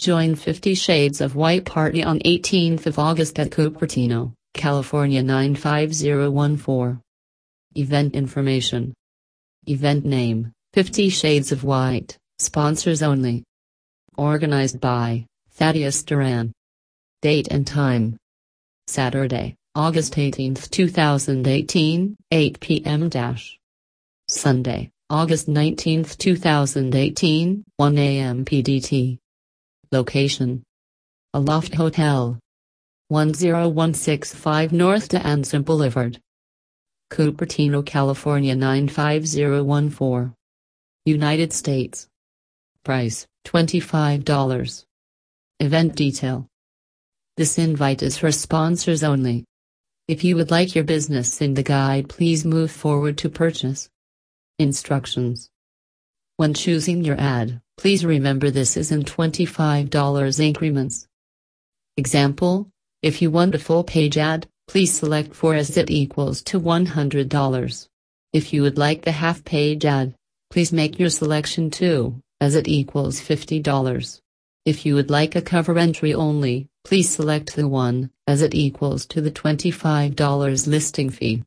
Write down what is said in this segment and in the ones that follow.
Join 50 Shades of White Party on 18th of August at Cupertino, California 95014. Event information. Event name, 50 Shades of White, sponsors only. Organized by Thaddeus Duran. Date and time. Saturday, August 18, 2018, 8 p.m. Sunday, August 19, 2018, 1 a.m. PDT. Location. Aloft Hotel. 10165 North D'Anson Boulevard. Cupertino, California 95014. United States. Price, $25. Event detail. This invite is for sponsors only. If you would like your business in the guide, please move forward to purchase. Instructions. When choosing your ad, please remember this is in $25 increments. Example, if you want a full-page ad, please select 4 as it equals to $100. If you would like the half-page ad, please make your selection 2, as it equals $50. If you would like a cover entry only, please select the 1, as it equals to the $25 listing fee.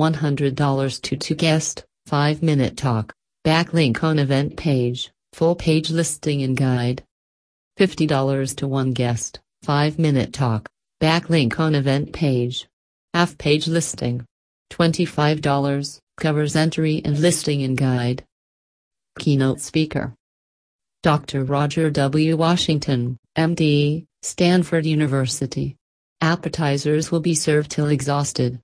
$100 to guest, 5-minute talk, backlink on event page, full page listing and guide. $50 to 1 guest, 5-minute talk, backlink on event page. Half page listing. $25, covers entry and listing and guide. Keynote speaker. Dr. Roger W. Washington, MD, Stanford University. Appetizers will be served till exhausted.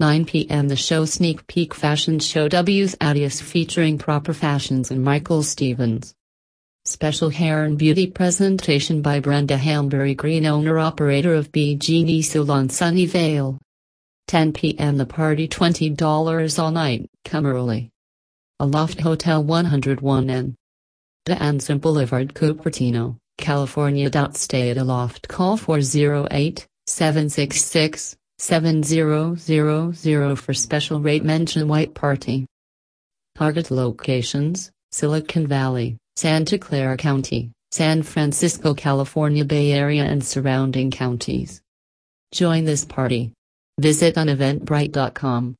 9 p.m. The show sneak peek fashion show W's Adios featuring Proper Fashions and Michael Stevens. Special hair and beauty presentation by Brenda Halmbury Green, owner-operator of BG Nisole on Sunnyvale. 10 p.m. The party, $20 all night, come early. Aloft Hotel 101N. D'Anson Boulevard, Cupertino, California. Stay at Aloft. Call 408-766-7000 for special rate. Mention White Party. Target locations, Silicon Valley, Santa Clara County, San Francisco, California Bay Area and surrounding counties. Join this party. Visit on eventbrite.com.